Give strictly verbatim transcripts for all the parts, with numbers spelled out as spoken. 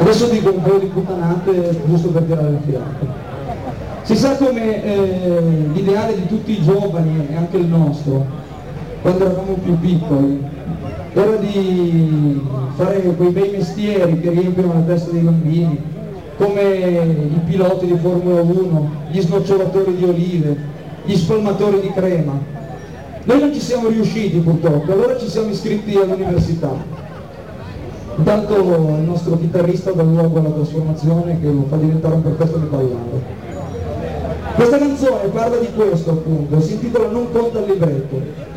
Adesso dico un po' di puttanate giusto per tirare il fiato. Si sa come eh, l'ideale di tutti i giovani, e anche il nostro, quando eravamo più piccoli, era di fare quei bei mestieri che riempiono la testa dei bambini, come i piloti di Formula uno, gli snocciolatori di olive, gli spalmatori di crema. Noi non ci siamo riusciti purtroppo, allora ci siamo iscritti all'università. Intanto il nostro chitarrista dà luogo alla trasformazione che lo fa diventare un perfetto metallaro. Questa canzone parla di questo appunto, si intitola Non conta il libretto.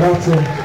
Martin.